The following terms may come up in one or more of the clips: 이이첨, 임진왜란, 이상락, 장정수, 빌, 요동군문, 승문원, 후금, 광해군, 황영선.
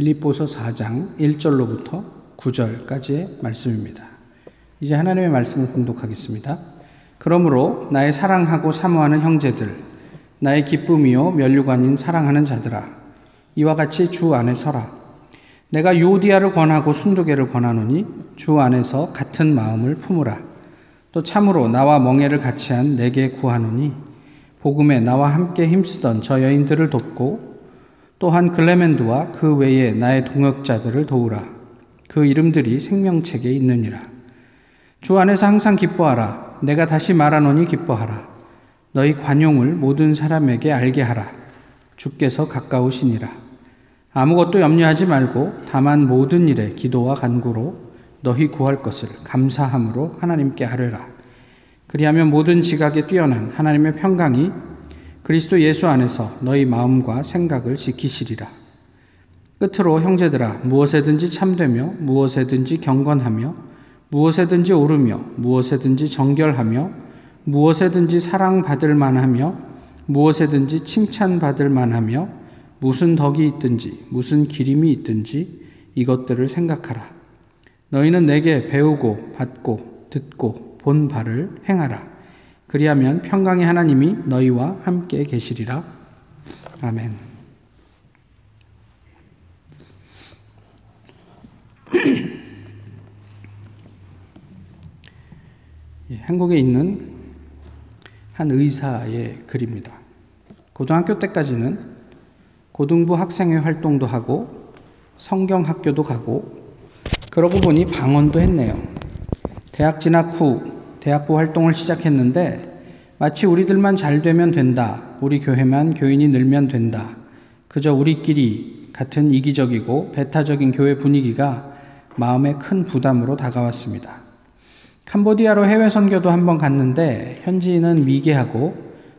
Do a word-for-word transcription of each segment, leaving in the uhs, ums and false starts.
빌립보서 사 장 일 절로부터 구 절까지의 말씀입니다. 이제 하나님의 말씀을 봉독하겠습니다. 그러므로 나의 사랑하고 사모하는 형제들, 나의 기쁨이요 면류관인 사랑하는 자들아, 이와 같이 주 안에 서라. 내가 유오디아를 권하고 순두개를 권하노니 주 안에서 같은 마음을 품으라. 또 참으로 나와 멍에를 같이 한 내게 구하노니 복음에 나와 함께 힘쓰던 저 여인들을 돕고 또한 글레멘드와 그 외에 나의 동역자들을 도우라. 그 이름들이 생명책에 있느니라. 주 안에서 항상 기뻐하라. 내가 다시 말하노니 기뻐하라. 너희 관용을 모든 사람에게 알게 하라. 주께서 가까우시니라. 아무것도 염려하지 말고 다만 모든 일에 기도와 간구로 너희 구할 것을 감사함으로 하나님께 아뢰라. 그리하면 모든 지각에 뛰어난 하나님의 평강이 그리스도 예수 안에서 너희 마음과 생각을 지키시리라. 끝으로 형제들아, 무엇에든지 참되며 무엇에든지 경건하며 무엇에든지 오르며 무엇에든지 정결하며 무엇에든지 사랑받을 만하며 무엇에든지 칭찬받을 만하며 무슨 덕이 있든지 무슨 기림이 있든지 이것들을 생각하라. 너희는 내게 배우고 받고 듣고 본 바를 행하라. 그리하면 평강의 하나님이 너희와 함께 계시리라. 아멘. 한국에 있는 한 의사의 글입니다. 고등학교 때까지는 고등부 학생회 활동도 하고 성경학교도 가고 그러고 보니 방언도 했네요. 대학 진학 후 대학부 활동을 시작했는데 마치 우리들만 잘 되면 된다, 우리 교회만 교인이 늘면 된다, 그저 우리끼리 같은 이기적이고 배타적인 교회 분위기가 마음에 큰 부담으로 다가왔습니다. 캄보디아로 해외 선교도 한번 갔는데 현지인은 미개하고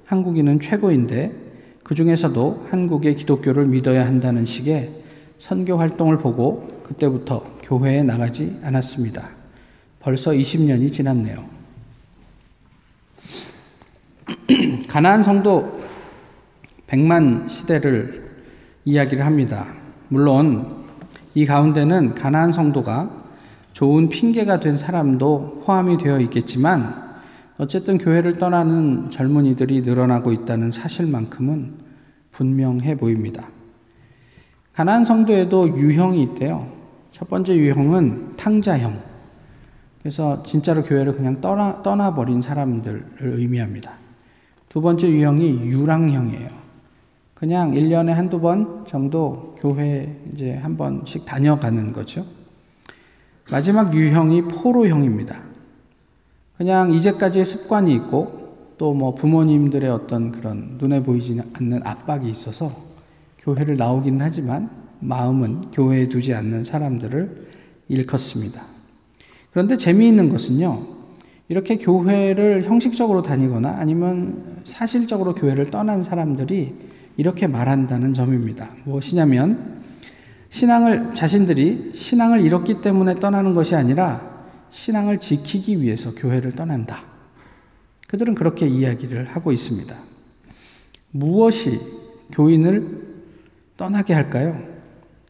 한국인은 최고인데 그 중에서도 한국의 기독교를 믿어야 한다는 식의 선교 활동을 보고 그때부터 교회에 나가지 않았습니다. 벌써 이십 년이 지났네요. 가나안 성도 백만 시대를 이야기를 합니다. 물론 이 가운데는 가나안 성도가 좋은 핑계가 된 사람도 포함이 되어 있겠지만 어쨌든 교회를 떠나는 젊은이들이 늘어나고 있다는 사실만큼은 분명해 보입니다. 가나안 성도에도 유형이 있대요. 첫 번째 유형은 탕자형. 그래서 진짜로 교회를 그냥 떠나, 떠나버린 사람들을 의미합니다. 두 번째 유형이 유랑형이에요. 그냥 일 년에 한두 번 정도 교회 이제 한 번씩 다녀가는 거죠. 마지막 유형이 포로형입니다. 그냥 이제까지의 습관이 있고 또 뭐 부모님들의 어떤 그런 눈에 보이지 않는 압박이 있어서 교회를 나오기는 하지만 마음은 교회에 두지 않는 사람들을 일컫습니다. 그런데 재미있는 것은요, 이렇게 교회를 형식적으로 다니거나 아니면 사실적으로 교회를 떠난 사람들이 이렇게 말한다는 점입니다. 무엇이냐면 신앙을, 자신들이 신앙을 잃었기 때문에 떠나는 것이 아니라 신앙을 지키기 위해서 교회를 떠난다. 그들은 그렇게 이야기를 하고 있습니다. 무엇이 교인을 떠나게 할까요?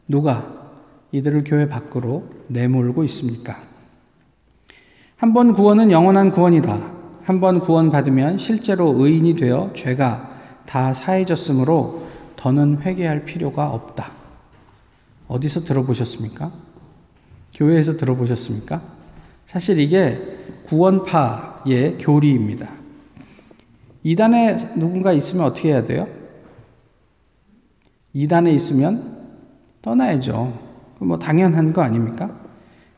누가 이들을 교회 밖으로 내몰고 있습니까? 한 번 구원은 영원한 구원이다. 한 번 구원받으면 실제로 의인이 되어 죄가 다 사해졌으므로 더는 회개할 필요가 없다. 어디서 들어보셨습니까? 교회에서 들어보셨습니까? 사실 이게 구원파의 교리입니다. 이단에 누군가 있으면 어떻게 해야 돼요? 이단에 있으면 떠나야죠. 뭐 당연한 거 아닙니까?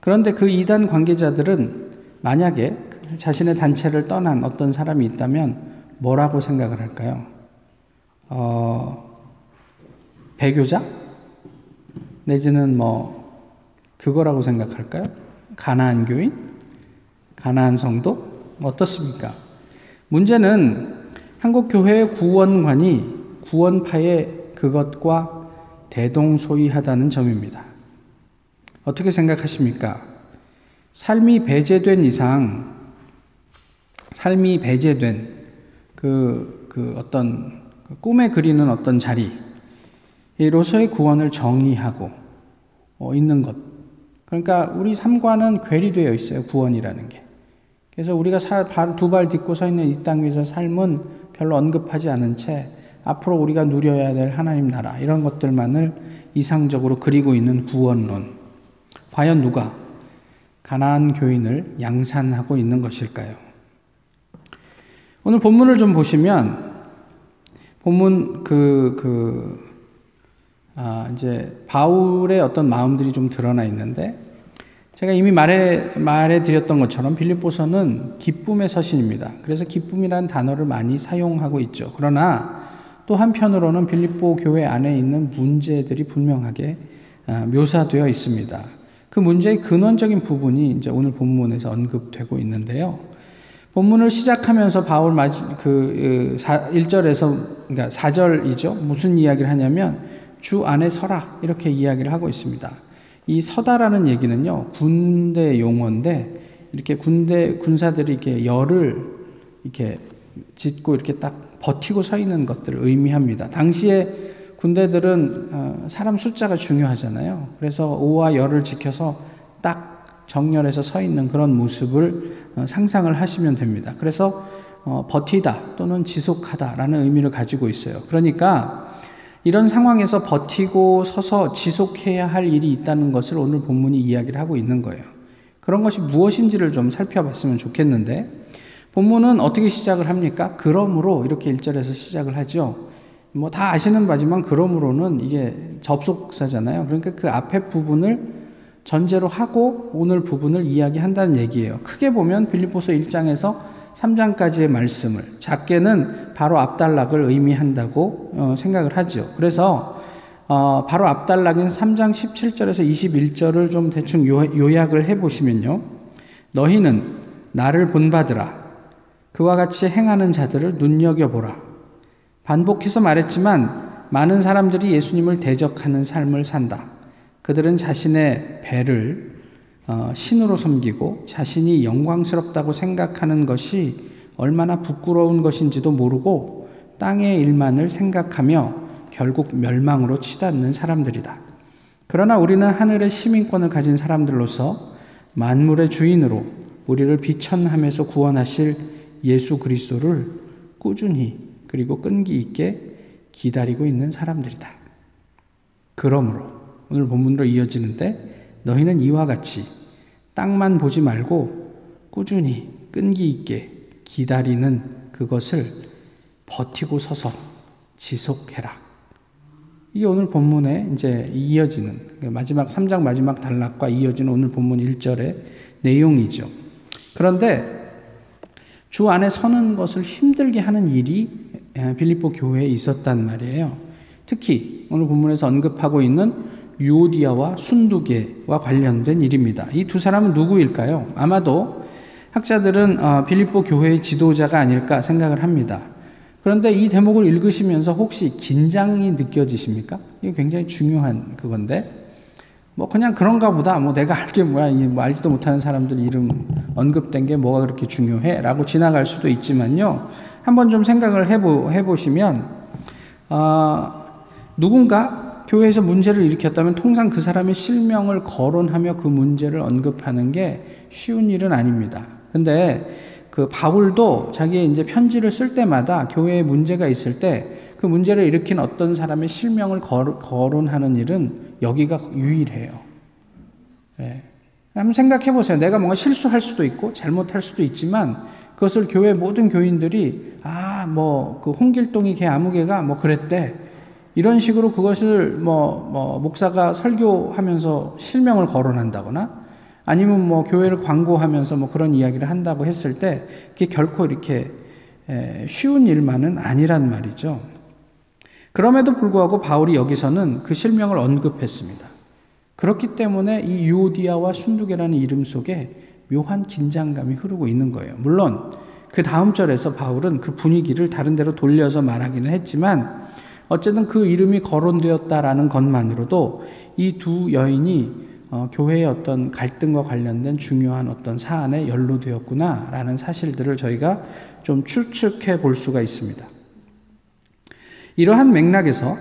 그런데 그 이단 관계자들은 만약에 자신의 단체를 떠난 어떤 사람이 있다면 뭐라고 생각을 할까요? 어, 배교자? 내지는 뭐 그거라고 생각할까요? 가나안 교인? 가나안 성도? 어떻습니까? 문제는 한국 교회의 구원관이 구원파의 그것과 대동소이하다는 점입니다. 어떻게 생각하십니까? 삶이 배제된 이상, 삶이 배제된 그, 그 어떤 꿈에 그리는 어떤 자리, 이로서의 구원을 정의하고 어, 있는 것. 그러니까 우리 삶과는 괴리되어 있어요. 구원이라는 게. 그래서 우리가 두 발 딛고 서 있는 이 땅 위에서 삶은 별로 언급하지 않은 채 앞으로 우리가 누려야 될 하나님 나라 이런 것들만을 이상적으로 그리고 있는 구원론. 과연 누가 가나안 교인을 양산하고 있는 것일까요? 오늘 본문을 좀 보시면 본문 그, 그, 아, 이제 바울의 어떤 마음들이 좀 드러나 있는데 제가 이미 말해, 말해 드렸던 것처럼 빌립보서는 기쁨의 서신입니다. 그래서 기쁨이라는 단어를 많이 사용하고 있죠. 그러나 또 한편으로는 빌립보 교회 안에 있는 문제들이 분명하게 아, 묘사되어 있습니다. 그 문제의 근원적인 부분이 이제 오늘 본문에서 언급되고 있는데요. 본문을 시작하면서 바울 마지, 그, 일 절에서, 그러니까 사 절이죠. 무슨 이야기를 하냐면, 주 안에 서라. 이렇게 이야기를 하고 있습니다. 이 서다라는 얘기는요, 군대 용어인데, 이렇게 군대, 군사들이 이렇게 열을 이렇게 짓고 이렇게 딱 버티고 서 있는 것들을 의미합니다. 당시에 군대들은 사람 숫자가 중요하잖아요. 그래서 오와 열을 지켜서 딱 정렬해서 서 있는 그런 모습을 상상을 하시면 됩니다. 그래서 버티다 또는 지속하다라는 의미를 가지고 있어요. 그러니까 이런 상황에서 버티고 서서 지속해야 할 일이 있다는 것을 오늘 본문이 이야기를 하고 있는 거예요. 그런 것이 무엇인지를 좀 살펴봤으면 좋겠는데 본문은 어떻게 시작을 합니까? 그러므로 이렇게 일 절에서 시작을 하죠. 뭐 다 아시는 바지만 그러므로는 이게 접속사잖아요. 그러니까 그 앞에 부분을 전제로 하고 오늘 부분을 이야기한다는 얘기예요. 크게 보면 빌립보서 일 장에서 삼 장까지의 말씀을 작게는 바로 앞단락을 의미한다고 생각을 하죠. 그래서 바로 앞단락인 삼 장 십칠 절에서 이십일 절을 좀 대충 요약을 해보시면요. 너희는 나를 본받으라. 그와 같이 행하는 자들을 눈여겨보라. 반복해서 말했지만 많은 사람들이 예수님을 대적하는 삶을 산다. 그들은 자신의 배를 신으로 섬기고 자신이 영광스럽다고 생각하는 것이 얼마나 부끄러운 것인지도 모르고 땅의 일만을 생각하며 결국 멸망으로 치닫는 사람들이다. 그러나 우리는 하늘의 시민권을 가진 사람들로서 만물의 주인으로 우리를 비천함에서 구원하실 예수 그리스도를 꾸준히 그리고 끈기 있게 기다리고 있는 사람들이다. 그러므로 오늘 본문으로 이어지는데 너희는 이와 같이 땅만 보지 말고 꾸준히 끈기 있게 기다리는 그것을 버티고 서서 지속해라. 이게 오늘 본문에 이제 이어지는 마지막 삼 장 마지막 단락과 이어지는 오늘 본문 일 절의 내용이죠. 그런데 주 안에 서는 것을 힘들게 하는 일이 빌립보 교회에 있었단 말이에요. 특히 오늘 본문에서 언급하고 있는 유오디아와 순두개와 관련된 일입니다. 이 두 사람은 누구일까요? 아마도 학자들은 빌립보 교회의 지도자가 아닐까 생각을 합니다. 그런데 이 대목을 읽으시면서 혹시 긴장이 느껴지십니까? 이게 굉장히 중요한 그건데 뭐 그냥 그런가 보다 뭐 내가 알게 뭐야 뭐 알지도 못하는 사람들 이름 언급된 게 뭐가 그렇게 중요해? 라고 지나갈 수도 있지만요. 한번 좀 생각을 해보, 해보시면 어, 누군가 교회에서 문제를 일으켰다면 통상 그 사람의 실명을 거론하며 그 문제를 언급하는 게 쉬운 일은 아닙니다. 근데 그 바울도 자기의 이제 편지를 쓸 때마다 교회에 문제가 있을 때 그 문제를 일으킨 어떤 사람의 실명을 거, 거론하는 일은 여기가 유일해요. 네. 한번 생각해 보세요. 내가 뭔가 실수할 수도 있고 잘못할 수도 있지만 그것을 교회 모든 교인들이 아, 뭐 그 홍길동이 걔 아무개가 뭐 그랬대. 이런 식으로 그것을 뭐, 뭐, 목사가 설교하면서 실명을 거론한다거나 아니면 뭐 교회를 광고하면서 뭐 그런 이야기를 한다고 했을 때 그게 결코 이렇게 쉬운 일만은 아니란 말이죠. 그럼에도 불구하고 바울이 여기서는 그 실명을 언급했습니다. 그렇기 때문에 이 유오디아와 순두개라는 이름 속에 묘한 긴장감이 흐르고 있는 거예요. 물론 그 다음 절에서 바울은 그 분위기를 다른 데로 돌려서 말하기는 했지만 어쨌든 그 이름이 거론되었다라는 것만으로도 이 두 여인이 어, 교회의 어떤 갈등과 관련된 중요한 어떤 사안에 연루되었구나라는 사실들을 저희가 좀 추측해 볼 수가 있습니다. 이러한 맥락에서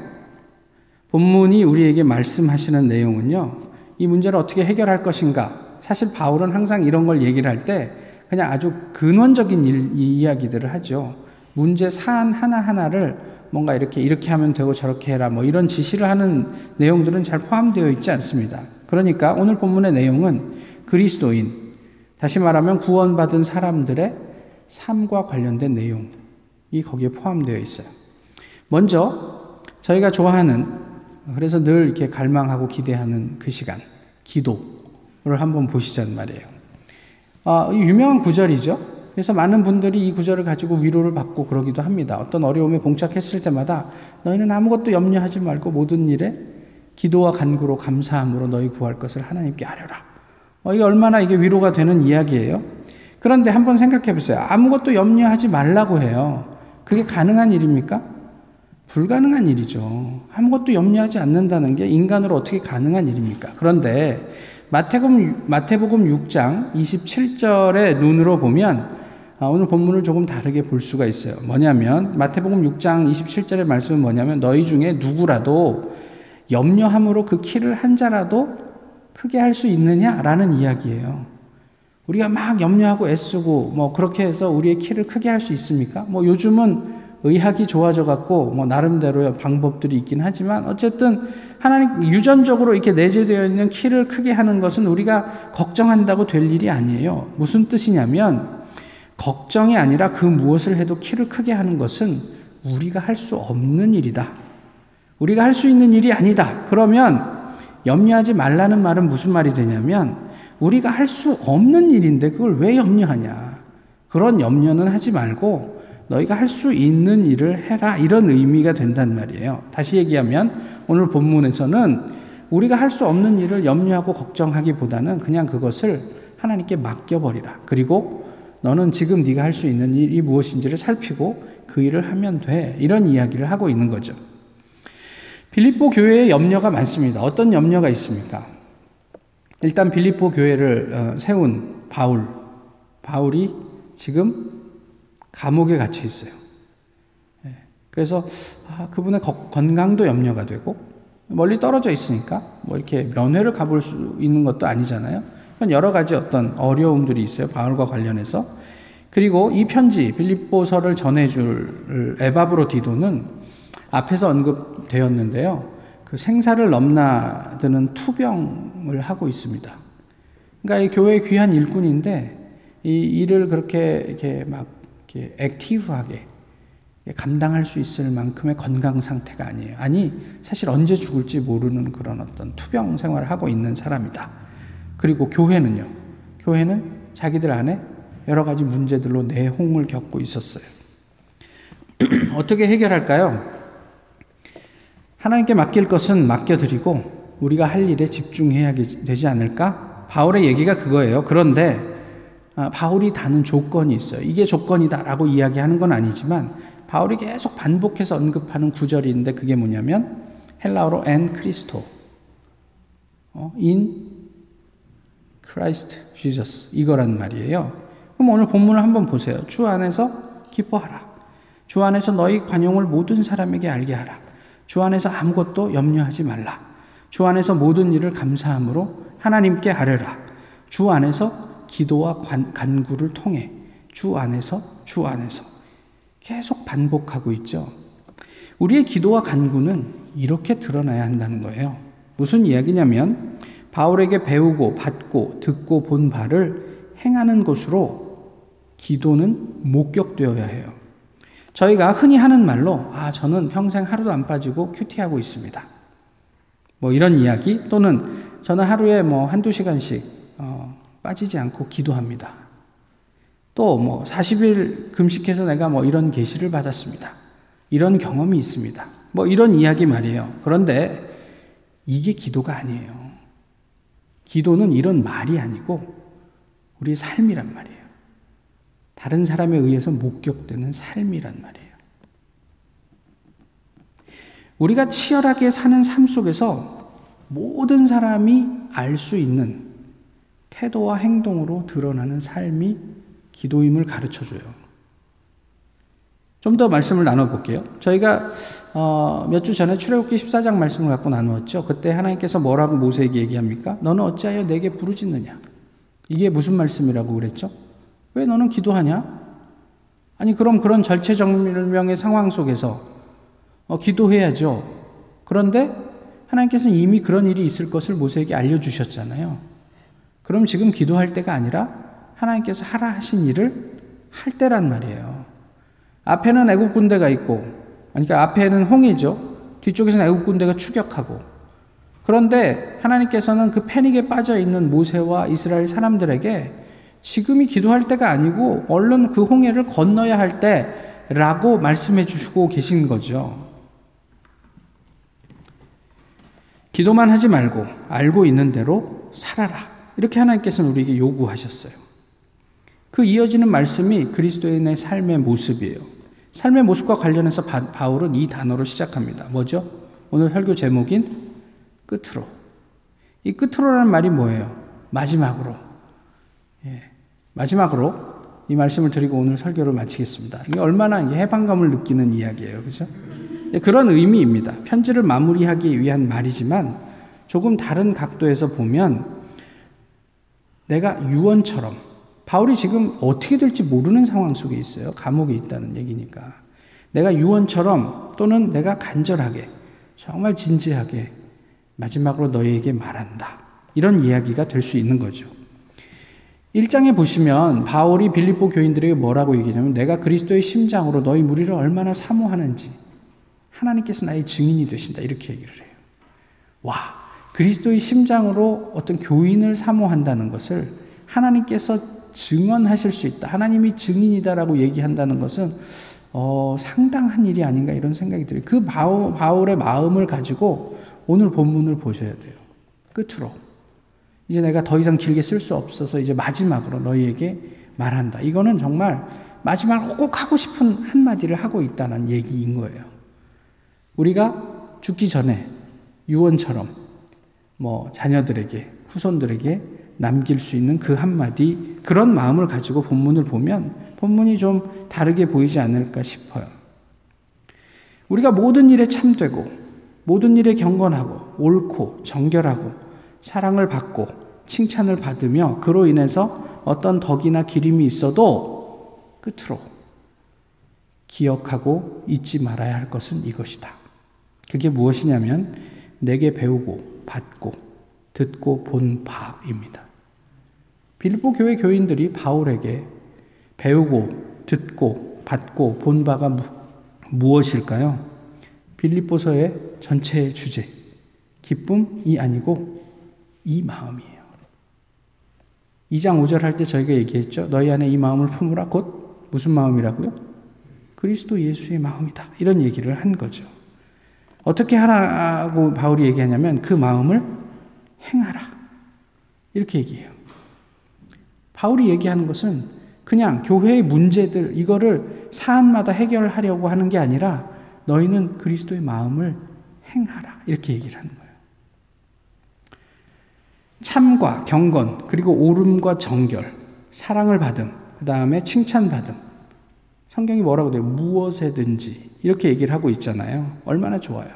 본문이 우리에게 말씀하시는 내용은요. 이 문제를 어떻게 해결할 것인가. 사실 바울은 항상 이런 걸 얘기를 할 때 그냥 아주 근원적인 일, 이야기들을 하죠. 문제 사안 하나하나를 뭔가 이렇게 이렇게 하면 되고 저렇게 해라 뭐 이런 지시를 하는 내용들은 잘 포함되어 있지 않습니다. 그러니까 오늘 본문의 내용은 그리스도인, 다시 말하면 구원받은 사람들의 삶과 관련된 내용이 거기에 포함되어 있어요. 먼저 저희가 좋아하는, 그래서 늘 이렇게 갈망하고 기대하는 그 시간, 기도를 한번 보시자는 말이에요. 아, 유명한 구절이죠. 그래서 많은 분들이 이 구절을 가지고 위로를 받고 그러기도 합니다. 어떤 어려움에 봉착했을 때마다 너희는 아무것도 염려하지 말고 모든 일에 기도와 간구로 감사함으로 너희 구할 것을 하나님께 아뢰라. 어, 이게 얼마나 이게 위로가 되는 이야기예요. 그런데 한번 생각해 보세요. 아무것도 염려하지 말라고 해요. 그게 가능한 일입니까? 불가능한 일이죠. 아무것도 염려하지 않는다는 게 인간으로 어떻게 가능한 일입니까? 그런데 마태복음, 마태복음 육 장 이십칠 절의 눈으로 보면 오늘 본문을 조금 다르게 볼 수가 있어요. 뭐냐면 마태복음 육 장 이십칠 절의 말씀은 뭐냐면 너희 중에 누구라도 염려함으로 그 키를 한 자라도 크게 할 수 있느냐라는 이야기예요. 우리가 막 염려하고 애쓰고 뭐 그렇게 해서 우리의 키를 크게 할 수 있습니까? 뭐 요즘은 의학이 좋아져 갖고 뭐 나름대로의 방법들이 있긴 하지만 어쨌든 하나님 유전적으로 이렇게 내재되어 있는 키를 크게 하는 것은 우리가 걱정한다고 될 일이 아니에요. 무슨 뜻이냐면 걱정이 아니라 그 무엇을 해도 키를 크게 하는 것은 우리가 할 수 없는 일이다. 우리가 할 수 있는 일이 아니다. 그러면 염려하지 말라는 말은 무슨 말이 되냐면 우리가 할 수 없는 일인데 그걸 왜 염려하냐. 그런 염려는 하지 말고 너희가 할 수 있는 일을 해라. 이런 의미가 된단 말이에요. 다시 얘기하면 오늘 본문에서는 우리가 할 수 없는 일을 염려하고 걱정하기보다는 그냥 그것을 하나님께 맡겨버리라. 그리고 너는 지금 네가 할 수 있는 일이 무엇인지를 살피고 그 일을 하면 돼. 이런 이야기를 하고 있는 거죠. 빌립보 교회에 염려가 많습니다. 어떤 염려가 있습니까? 일단 빌립보 교회를 세운 바울. 바울이 지금 감옥에 갇혀 있어요. 그래서 그분의 건강도 염려가 되고 멀리 떨어져 있으니까 뭐 이렇게 면회를 가볼 수 있는 것도 아니잖아요. 여러 가지 어떤 어려움들이 있어요. 바울과 관련해서. 그리고 이 편지 빌립보서를 전해줄 에바브로디도는 앞에서 언급되었는데요. 그 생사를 넘나드는 투병을 하고 있습니다. 그러니까 이 교회의 귀한 일꾼인데 이 일을 그렇게 이렇게 막 이렇게 액티브하게 감당할 수 있을 만큼의 건강 상태가 아니에요. 아니 사실 언제 죽을지 모르는 그런 어떤 투병 생활을 하고 있는 사람이다. 그리고 교회는요. 교회는 자기들 안에 여러 가지 문제들로 내홍을 겪고 있었어요. 어떻게 해결할까요? 하나님께 맡길 것은 맡겨드리고 우리가 할 일에 집중해야 되지 않을까? 바울의 얘기가 그거예요. 그런데 바울이 다는 조건이 있어요. 이게 조건이다라고 이야기하는 건 아니지만 바울이 계속 반복해서 언급하는 구절이 있는데 그게 뭐냐면 헬라어로 앤 크리스토 인 Christ Jesus 이거란 말이에요. 그럼 오늘 본문을 한번 보세요. 주 안에서 기뻐하라. 주 안에서 너희 관용을 모든 사람에게 알게 하라. 주 안에서 아무것도 염려하지 말라. 주 안에서 모든 일을 감사함으로 하나님께 아뢰라. 주 안에서 기도와 관, 간구를 통해 주 안에서 주 안에서 계속 반복하고 있죠. 우리의 기도와 간구는 이렇게 드러나야 한다는 거예요. 무슨 이야기냐면 바울에게 배우고 받고 듣고 본 바를 행하는 것으로 기도는 목격되어야 해요. 저희가 흔히 하는 말로 아 저는 평생 하루도 안 빠지고 큐티하고 있습니다. 뭐 이런 이야기 또는 저는 하루에 뭐 한두 시간씩 어, 빠지지 않고 기도합니다. 또 뭐 사십 일 금식해서 내가 뭐 이런 계시를 받았습니다. 이런 경험이 있습니다. 뭐 이런 이야기 말이에요. 그런데 이게 기도가 아니에요. 기도는 이런 말이 아니고 우리의 삶이란 말이에요. 다른 사람에 의해서 목격되는 삶이란 말이에요. 우리가 치열하게 사는 삶 속에서 모든 사람이 알 수 있는 태도와 행동으로 드러나는 삶이 기도임을 가르쳐줘요. 좀 더 말씀을 나눠볼게요. 저희가 어, 몇 주 전에 출애굽기 십사 장 말씀을 갖고 나누었죠. 그때 하나님께서 뭐라고 모세에게 얘기합니까? 너는 어찌하여 내게 부르짖느냐? 이게 무슨 말씀이라고 그랬죠? 왜 너는 기도하냐? 아니 그럼 그런 절체절명의 상황 속에서 어, 기도해야죠. 그런데 하나님께서는 이미 그런 일이 있을 것을 모세에게 알려주셨잖아요. 그럼 지금 기도할 때가 아니라 하나님께서 하라 하신 일을 할 때란 말이에요. 앞에는 애국 군대가 있고, 그러니까 앞에는 홍해죠. 뒤쪽에서는 애국 군대가 추격하고. 그런데 하나님께서는 그 패닉에 빠져 있는 모세와 이스라엘 사람들에게 지금이 기도할 때가 아니고 얼른 그 홍해를 건너야 할 때라고 말씀해 주시고 계신 거죠. 기도만 하지 말고 알고 있는 대로 살아라. 이렇게 하나님께서는 우리에게 요구하셨어요. 그 이어지는 말씀이 그리스도인의 삶의 모습이에요. 삶의 모습과 관련해서 바, 바울은 이 단어로 시작합니다. 뭐죠? 오늘 설교 제목인 끝으로. 이 끝으로라는 말이 뭐예요? 마지막으로. 예, 마지막으로 이 말씀을 드리고 오늘 설교를 마치겠습니다. 이게 얼마나 해방감을 느끼는 이야기예요. 그렇죠? 예, 그런 의미입니다. 편지를 마무리하기 위한 말이지만 조금 다른 각도에서 보면 내가 유언처럼 바울이 지금 어떻게 될지 모르는 상황 속에 있어요. 감옥에 있다는 얘기니까. 내가 유언처럼 또는 내가 간절하게 정말 진지하게 마지막으로 너희에게 말한다. 이런 이야기가 될 수 있는 거죠. 일 장에 보시면 바울이 빌립보 교인들에게 뭐라고 얘기하냐면 내가 그리스도의 심장으로 너희 무리를 얼마나 사모하는지 하나님께서 나의 증인이 되신다. 이렇게 얘기를 해요. 와, 그리스도의 심장으로 어떤 교인을 사모한다는 것을 하나님께서 증언하실 수 있다. 하나님이 증인이다라고 얘기한다는 것은 어, 상당한 일이 아닌가 이런 생각이 들어요. 그 바울, 바울의 마음을 가지고 오늘 본문을 보셔야 돼요. 끝으로. 이제 내가 더 이상 길게 쓸 수 없어서 이제 마지막으로 너희에게 말한다. 이거는 정말 마지막으로 꼭 하고 싶은 한마디를 하고 있다는 얘기인 거예요. 우리가 죽기 전에 유언처럼 뭐 자녀들에게, 후손들에게 남길 수 있는 그 한마디, 그런 마음을 가지고 본문을 보면 본문이 좀 다르게 보이지 않을까 싶어요. 우리가 모든 일에 참되고 모든 일에 경건하고 옳고 정결하고 사랑을 받고 칭찬을 받으며 그로 인해서 어떤 덕이나 기림이 있어도 끝으로 기억하고 잊지 말아야 할 것은 이것이다. 그게 무엇이냐면 내게 배우고 받고 듣고 본 바입니다. 빌립보 교회 교인들이 바울에게 배우고 듣고 받고 본 바가 무, 무엇일까요? 빌립보서의 전체의 주제, 기쁨이 아니고 이 마음이에요. 이 장 오 절 할 때 저희가 얘기했죠. 너희 안에 이 마음을 품으라. 곧 무슨 마음이라고요? 그리스도 예수의 마음이다. 이런 얘기를 한 거죠. 어떻게 하라고 바울이 얘기하냐면 그 마음을 행하라. 이렇게 얘기해요. 바울이 얘기하는 것은 그냥 교회의 문제들 이거를 사안마다 해결하려고 하는 게 아니라 너희는 그리스도의 마음을 행하라. 이렇게 얘기를 하는 거예요. 참과 경건, 그리고 오름과 정결, 사랑을 받음, 그 다음에 칭찬받음. 성경이 뭐라고 돼요? 무엇에든지 이렇게 얘기를 하고 있잖아요. 얼마나 좋아요.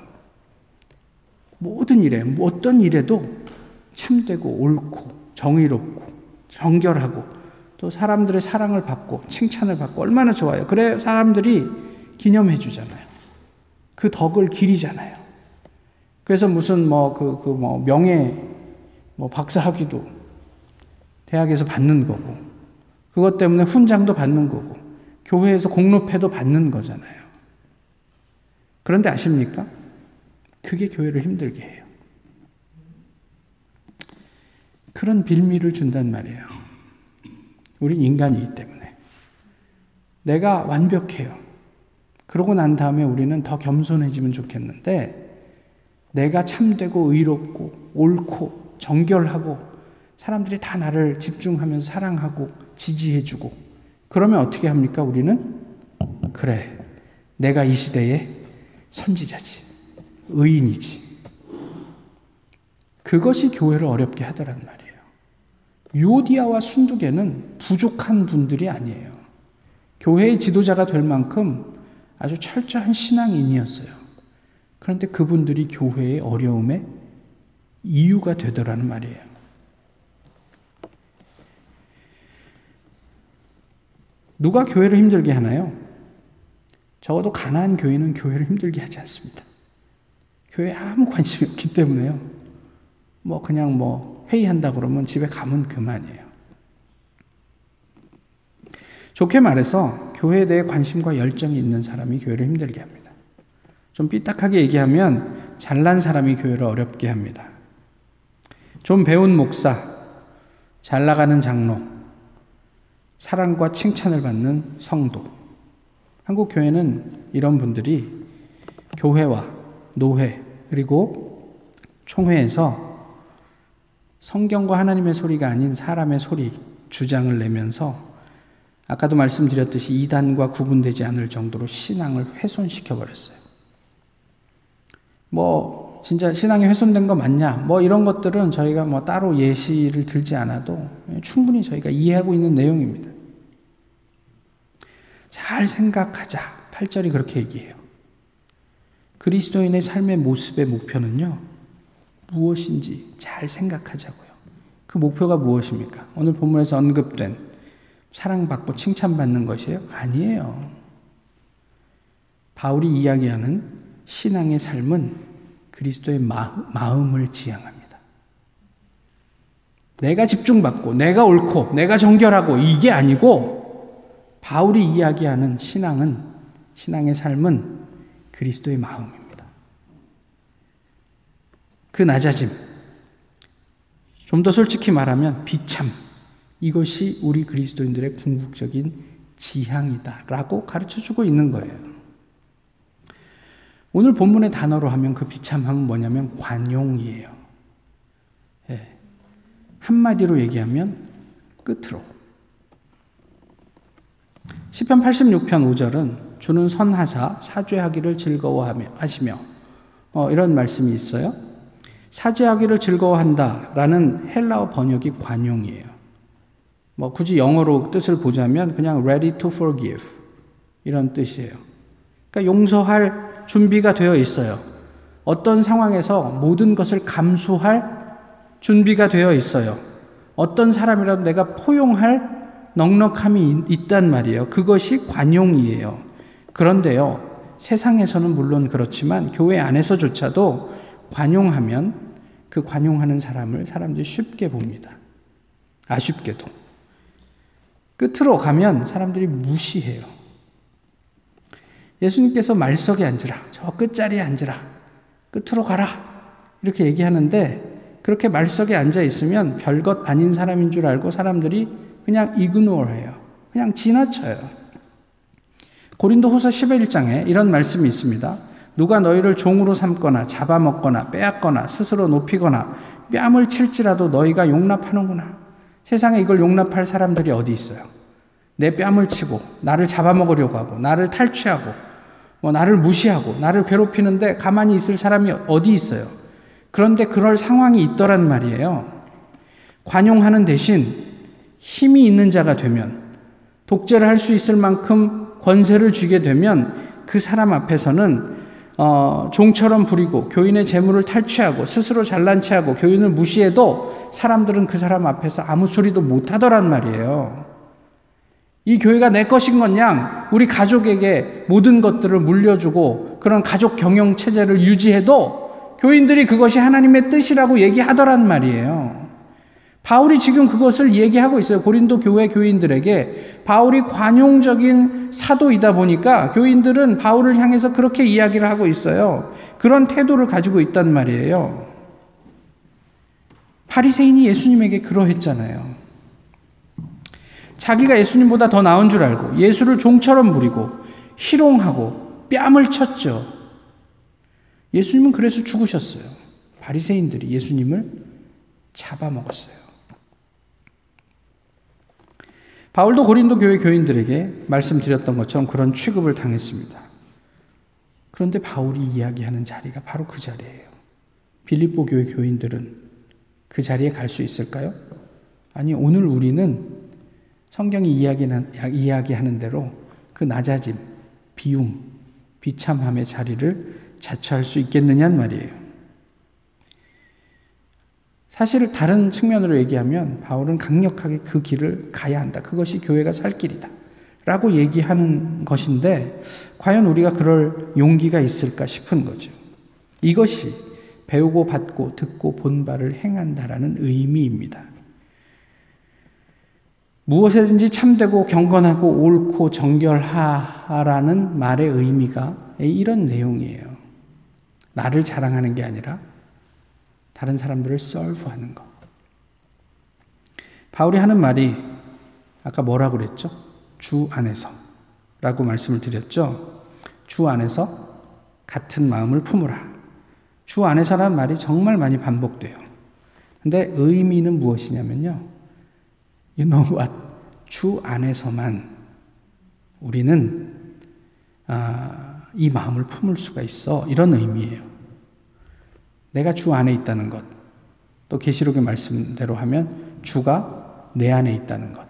모든 일에, 어떤 일에도 참되고 옳고 정의롭고 정결하고 또 사람들의 사랑을 받고 칭찬을 받고 얼마나 좋아요. 그래 사람들이 기념해 주잖아요. 그 덕을 기리잖아요. 그래서 무슨 뭐 그 그 뭐 명예 뭐 박사학위도 대학에서 받는 거고 그것 때문에 훈장도 받는 거고 교회에서 공로패도 받는 거잖아요. 그런데 아십니까? 그게 교회를 힘들게 해요. 그런 빌미를 준단 말이에요. 우린 인간이기 때문에. 내가 완벽해요. 그러고 난 다음에 우리는 더 겸손해지면 좋겠는데 내가 참되고 의롭고 옳고 정결하고 사람들이 다 나를 집중하면서 사랑하고 지지해주고 그러면 어떻게 합니까? 우리는 그래. 내가 이 시대의 선지자지. 의인이지. 그것이 교회를 어렵게 하더란 말이에요. 유오디아와 순두개는 부족한 분들이 아니에요. 교회의 지도자가 될 만큼 아주 철저한 신앙인이었어요. 그런데 그분들이 교회의 어려움에 이유가 되더라는 말이에요. 누가 교회를 힘들게 하나요? 적어도 가난한 교회는 교회를 힘들게 하지 않습니다. 교회에 아무 관심이 없기 때문에요. 뭐 그냥 뭐 회의한다 그러면 집에 가면 그만이에요. 좋게 말해서 교회에 대해 관심과 열정이 있는 사람이 교회를 힘들게 합니다. 좀 삐딱하게 얘기하면 잘난 사람이 교회를 어렵게 합니다. 좀 배운 목사, 잘 나가는 장로, 사랑과 칭찬을 받는 성도. 한국 교회는 이런 분들이 교회와 노회 그리고 총회에서 성경과 하나님의 소리가 아닌 사람의 소리, 주장을 내면서 아까도 말씀드렸듯이 이단과 구분되지 않을 정도로 신앙을 훼손시켜버렸어요. 뭐 진짜 신앙이 훼손된 거 맞냐? 뭐 이런 것들은 저희가 뭐 따로 예시를 들지 않아도 충분히 저희가 이해하고 있는 내용입니다. 잘 생각하자. 팔 절이 그렇게 얘기해요. 그리스도인의 삶의 모습의 목표는요, 무엇인지 잘 생각하자고요. 그 목표가 무엇입니까? 오늘 본문에서 언급된 사랑받고 칭찬받는 것이에요? 아니에요. 바울이 이야기하는 신앙의 삶은 그리스도의 마음, 마음을 지향합니다. 내가 집중받고, 내가 옳고, 내가 정결하고, 이게 아니고, 바울이 이야기하는 신앙은, 신앙의 삶은 그리스도의 마음입니다. 그 낮아짐, 좀 더 솔직히 말하면 비참, 이것이 우리 그리스도인들의 궁극적인 지향이다라고 가르쳐주고 있는 거예요. 오늘 본문의 단어로 하면 그 비참함은 뭐냐면 관용이에요. 예. 한마디로 얘기하면 끝으로. 시편 팔십육 편 오 절은 주는 선하사 사죄하기를 즐거워하며 하시며 어, 이런 말씀이 있어요. 사죄하기를 즐거워한다라는 헬라어 번역이 관용이에요. 뭐 굳이 영어로 뜻을 보자면 그냥 ready to forgive 이런 뜻이에요. 그러니까 용서할 준비가 되어 있어요. 어떤 상황에서 모든 것을 감수할 준비가 되어 있어요. 어떤 사람이라도 내가 포용할 넉넉함이 있단 말이에요. 그것이 관용이에요. 그런데요, 세상에서는 물론 그렇지만 교회 안에서조차도 관용하면 그 관용하는 사람을 사람들이 쉽게 봅니다. 아쉽게도. 끝으로 가면 사람들이 무시해요. 예수님께서 말석에 앉으라, 저 끝자리에 앉으라, 끝으로 가라 이렇게 얘기하는데 그렇게 말석에 앉아 있으면 별것 아닌 사람인 줄 알고 사람들이 그냥 이그노어해요. 그냥 지나쳐요. 고린도후서 십일 장에 이런 말씀이 있습니다. 누가 너희를 종으로 삼거나 잡아먹거나 빼앗거나 스스로 높이거나 뺨을 칠지라도 너희가 용납하는구나. 세상에 이걸 용납할 사람들이 어디 있어요? 내 뺨을 치고 나를 잡아먹으려고 하고 나를 탈취하고 뭐 나를 무시하고 나를 괴롭히는데 가만히 있을 사람이 어디 있어요? 그런데 그럴 상황이 있더란 말이에요. 관용하는 대신 힘이 있는 자가 되면 독재를 할 수 있을 만큼 권세를 쥐게 되면 그 사람 앞에서는 어, 종처럼 부리고 교인의 재물을 탈취하고 스스로 잘난 체하고 교인을 무시해도 사람들은 그 사람 앞에서 아무 소리도 못하더란 말이에요. 이 교회가 내 것인 건냥 우리 가족에게 모든 것들을 물려주고 그런 가족 경영 체제를 유지해도 교인들이 그것이 하나님의 뜻이라고 얘기하더란 말이에요. 바울이 지금 그것을 얘기하고 있어요. 고린도 교회 교인들에게. 바울이 관용적인 사도이다 보니까 교인들은 바울을 향해서 그렇게 이야기를 하고 있어요. 그런 태도를 가지고 있단 말이에요. 바리새인이 예수님에게 그러했잖아요. 자기가 예수님보다 더 나은 줄 알고 예수를 종처럼 부리고 희롱하고 뺨을 쳤죠. 예수님은 그래서 죽으셨어요. 바리새인들이 예수님을 잡아먹었어요. 바울도 고린도 교회 교인들에게 말씀드렸던 것처럼 그런 취급을 당했습니다. 그런데 바울이 이야기하는 자리가 바로 그 자리예요. 빌립보 교회 교인들은 그 자리에 갈 수 있을까요? 아니, 오늘 우리는 성경이 이야기하는, 이야기하는 대로 그 낮아짐, 비움, 비참함의 자리를 자처할 수 있겠느냐는 말이에요. 사실 다른 측면으로 얘기하면 바울은 강력하게 그 길을 가야 한다. 그것이 교회가 살 길이다. 라고 얘기하는 것인데 과연 우리가 그럴 용기가 있을까 싶은 거죠. 이것이 배우고 받고 듣고 본 바를 행한다라는 의미입니다. 무엇이든지 참되고 경건하고 옳고 정결하라는 말의 의미가 이런 내용이에요. 나를 자랑하는 게 아니라 다른 사람들을 썰브하는 것. 바울이 하는 말이 아까 뭐라고 그랬죠? 주 안에서 라고 말씀을 드렸죠. 주 안에서 같은 마음을 품으라. 주 안에서란 말이 정말 많이 반복돼요. 근데 의미는 무엇이냐면요. You know what? 주 안에서만 우리는 아, 이 마음을 품을 수가 있어. 이런 의미예요. 내가 주 안에 있다는 것. 또 계시록의 말씀대로 하면 주가 내 안에 있다는 것.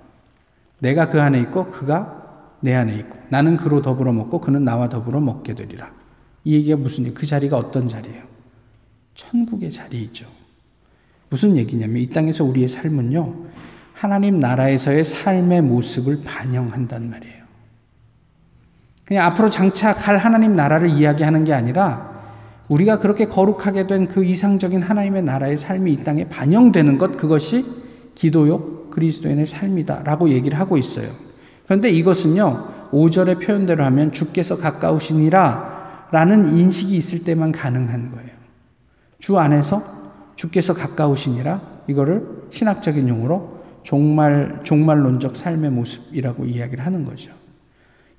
내가 그 안에 있고 그가 내 안에 있고 나는 그로 더불어 먹고 그는 나와 더불어 먹게 되리라. 이 얘기가 무슨 얘기? 그 자리가 어떤 자리예요? 천국의 자리이죠. 무슨 얘기냐면 이 땅에서 우리의 삶은요. 하나님 나라에서의 삶의 모습을 반영한단 말이에요. 그냥 앞으로 장차 갈 하나님 나라를 이야기하는 게 아니라 우리가 그렇게 거룩하게 된 그 이상적인 하나님의 나라의 삶이 이 땅에 반영되는 것, 그것이 기도요 그리스도인의 삶이다 라고 얘기를 하고 있어요. 그런데 이것은요 오 절의 표현대로 하면 주께서 가까우시니라 라는 인식이 있을 때만 가능한 거예요. 주 안에서 주께서 가까우시니라, 이거를 신학적인 용어로 종말, 종말론적 삶의 모습이라고 이야기를 하는 거죠.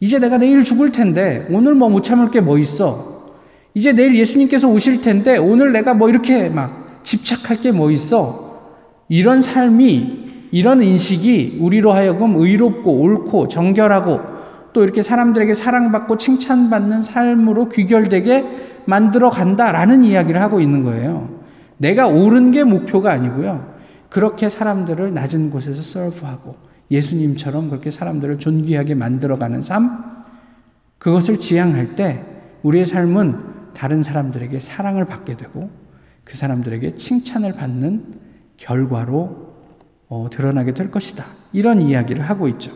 이제 내가 내일 죽을 텐데 오늘 뭐 못 참을 게 뭐 있어? 이제 내일 예수님께서 오실 텐데 오늘 내가 뭐 이렇게 막 집착할 게 뭐 있어? 이런 삶이, 이런 인식이 우리로 하여금 의롭고 옳고 정결하고 또 이렇게 사람들에게 사랑받고 칭찬받는 삶으로 귀결되게 만들어 간다라는 이야기를 하고 있는 거예요. 내가 옳은 게 목표가 아니고요. 그렇게 사람들을 낮은 곳에서 서브하고 예수님처럼 그렇게 사람들을 존귀하게 만들어가는 삶, 그것을 지향할 때 우리의 삶은 다른 사람들에게 사랑을 받게 되고 그 사람들에게 칭찬을 받는 결과로 어, 드러나게 될 것이다. 이런 이야기를 하고 있죠.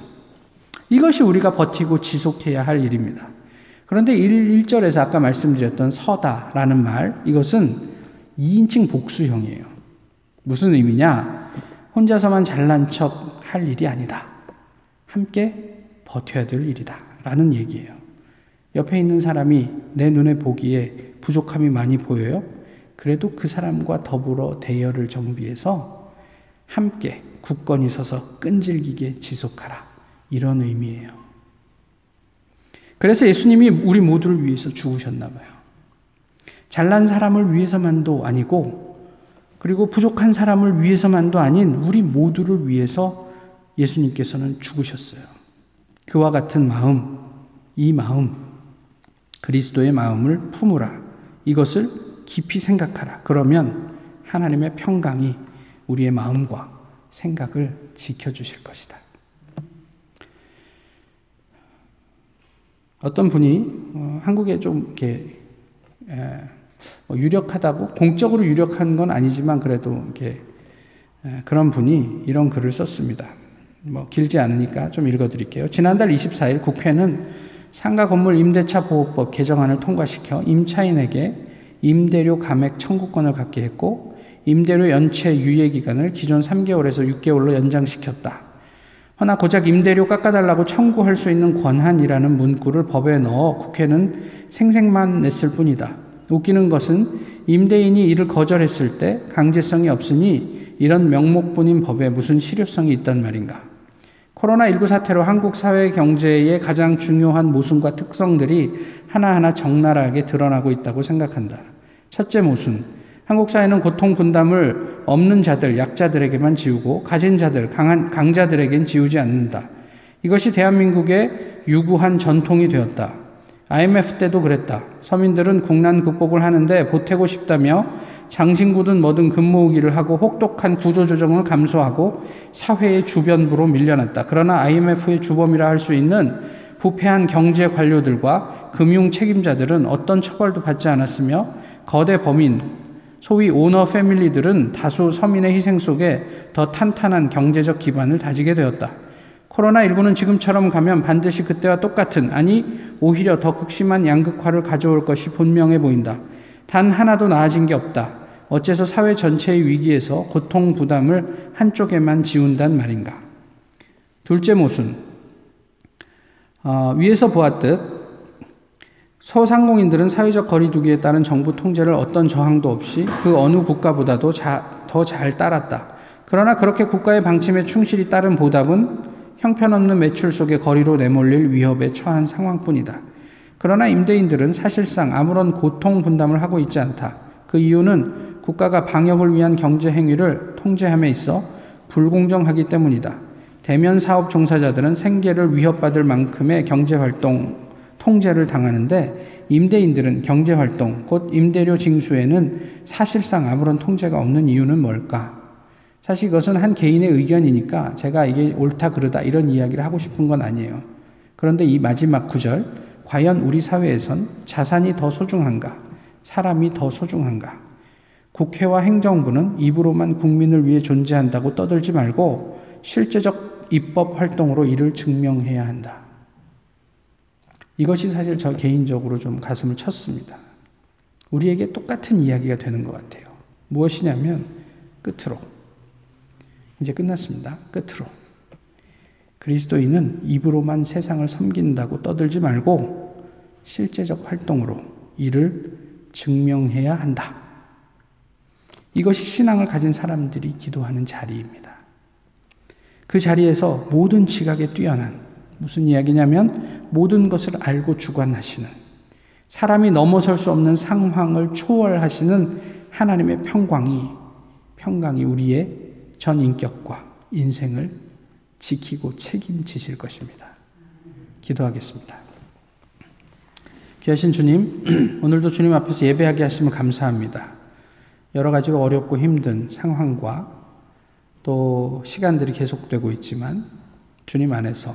이것이 우리가 버티고 지속해야 할 일입니다. 그런데 일 절에서 아까 말씀드렸던 서다라는 말, 이것은 이 인칭 복수형이에요. 무슨 의미냐? 혼자서만 잘난 척 할 일이 아니다. 함께 버텨야 될 일이다. 라는 얘기예요. 옆에 있는 사람이 내 눈에 보기에 부족함이 많이 보여요. 그래도 그 사람과 더불어 대열을 정비해서 함께 굳건히 서서 끈질기게 지속하라. 이런 의미예요. 그래서 예수님이 우리 모두를 위해서 죽으셨나 봐요. 잘난 사람을 위해서만도 아니고 그리고 부족한 사람을 위해서만도 아닌 우리 모두를 위해서 예수님께서는 죽으셨어요. 그와 같은 마음, 이 마음, 그리스도의 마음을 품으라. 이것을 깊이 생각하라. 그러면 하나님의 평강이 우리의 마음과 생각을 지켜주실 것이다. 어떤 분이 한국에 좀 이렇게 에, 유력하다고, 공적으로 유력한 건 아니지만 그래도 이렇게 그런 분이 이런 글을 썼습니다. 뭐 길지 않으니까 좀 읽어드릴게요. 지난달 이십사 일 국회는 상가 건물 임대차 보호법 개정안을 통과시켜 임차인에게 임대료 감액 청구권을 갖게 했고 임대료 연체 유예 기간을 기존 삼 개월에서 육 개월로 연장시켰다. 허나 고작 임대료 깎아달라고 청구할 수 있는 권한이라는 문구를 법에 넣어 국회는 생색만 냈을 뿐이다. 웃기는 것은 임대인이 이를 거절했을 때 강제성이 없으니 이런 명목뿐인 법에 무슨 실효성이 있단 말인가. 코로나십구 사태로 한국 사회 경제의 가장 중요한 모순과 특성들이 하나하나 적나라하게 드러나고 있다고 생각한다. 첫째 모순. 한국 사회는 고통 분담을 없는 자들, 약자들에게만 지우고 가진 자들, 강한, 강자들에겐 지우지 않는다. 이것이 대한민국의 유구한 전통이 되었다. 아이엠에프 때도 그랬다. 서민들은 국난 극복을 하는데 보태고 싶다며 장신구든 뭐든 금 모으기를 하고 혹독한 구조조정을 감수하고 사회의 주변부로 밀려났다. 그러나 아이엠에프의 주범이라 할 수 있는 부패한 경제 관료들과 금융 책임자들은 어떤 처벌도 받지 않았으며 거대 범인, 소위 오너 패밀리들은 다수 서민의 희생 속에 더 탄탄한 경제적 기반을 다지게 되었다. 코로나십구는 지금처럼 가면 반드시 그때와 똑같은, 아니 오히려 더 극심한 양극화를 가져올 것이 분명해 보인다. 단 하나도 나아진 게 없다. 어째서 사회 전체의 위기에서 고통 부담을 한쪽에만 지운단 말인가. 둘째 모순. 어, 위에서 보았듯 소상공인들은 사회적 거리두기에 따른 정부 통제를 어떤 저항도 없이 그 어느 국가보다도 더 잘 따랐다. 그러나 그렇게 국가의 방침에 충실히 따른 보답은 형편없는 매출 속에 거리로 내몰릴 위협에 처한 상황뿐이다. 그러나 임대인들은 사실상 아무런 고통 분담을 하고 있지 않다. 그 이유는 국가가 방역을 위한 경제 행위를 통제함에 있어 불공정하기 때문이다. 대면 사업 종사자들은 생계를 위협받을 만큼의 경제활동 통제를 당하는데 임대인들은 경제활동, 곧 임대료 징수에는 사실상 아무런 통제가 없는 이유는 뭘까? 사실 이것은 한 개인의 의견이니까 제가 이게 옳다 그르다 이런 이야기를 하고 싶은 건 아니에요. 그런데 이 마지막 구절, 과연 우리 사회에선 자산이 더 소중한가? 사람이 더 소중한가? 국회와 행정부는 입으로만 국민을 위해 존재한다고 떠들지 말고 실제적 입법 활동으로 이를 증명해야 한다. 이것이 사실 저 개인적으로 좀 가슴을 쳤습니다. 우리에게 똑같은 이야기가 되는 것 같아요. 무엇이냐면 끝으로. 이제 끝났습니다. 끝으로. 그리스도인은 입으로만 세상을 섬긴다고 떠들지 말고 실제적 활동으로 이를 증명해야 한다. 이것이 신앙을 가진 사람들이 기도하는 자리입니다. 그 자리에서 모든 지각에 뛰어난, 무슨 이야기냐면 모든 것을 알고 주관하시는, 사람이 넘어설 수 없는 상황을 초월하시는 하나님의 평강이, 평강이 우리의 전 인격과 인생을 지키고 책임지실 것입니다. 기도하겠습니다. 귀하신 주님, 오늘도 주님 앞에서 예배하게 하심을 감사합니다. 여러 가지로 어렵고 힘든 상황과 또 시간들이 계속되고 있지만 주님 안에서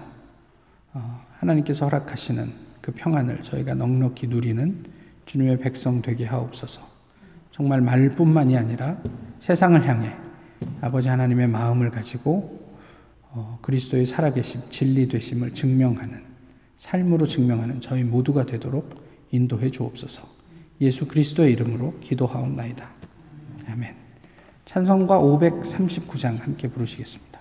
하나님께서 허락하시는 그 평안을 저희가 넉넉히 누리는 주님의 백성 되게 하옵소서. 정말 말뿐만이 아니라 세상을 향해 아버지 하나님의 마음을 가지고 어, 그리스도의 살아계심, 진리 되심을 증명하는, 삶으로 증명하는 저희 모두가 되도록 인도해 주옵소서. 예수 그리스도의 이름으로 기도하옵나이다. 아멘. 찬송가 오백삼십구 장 함께 부르시겠습니다.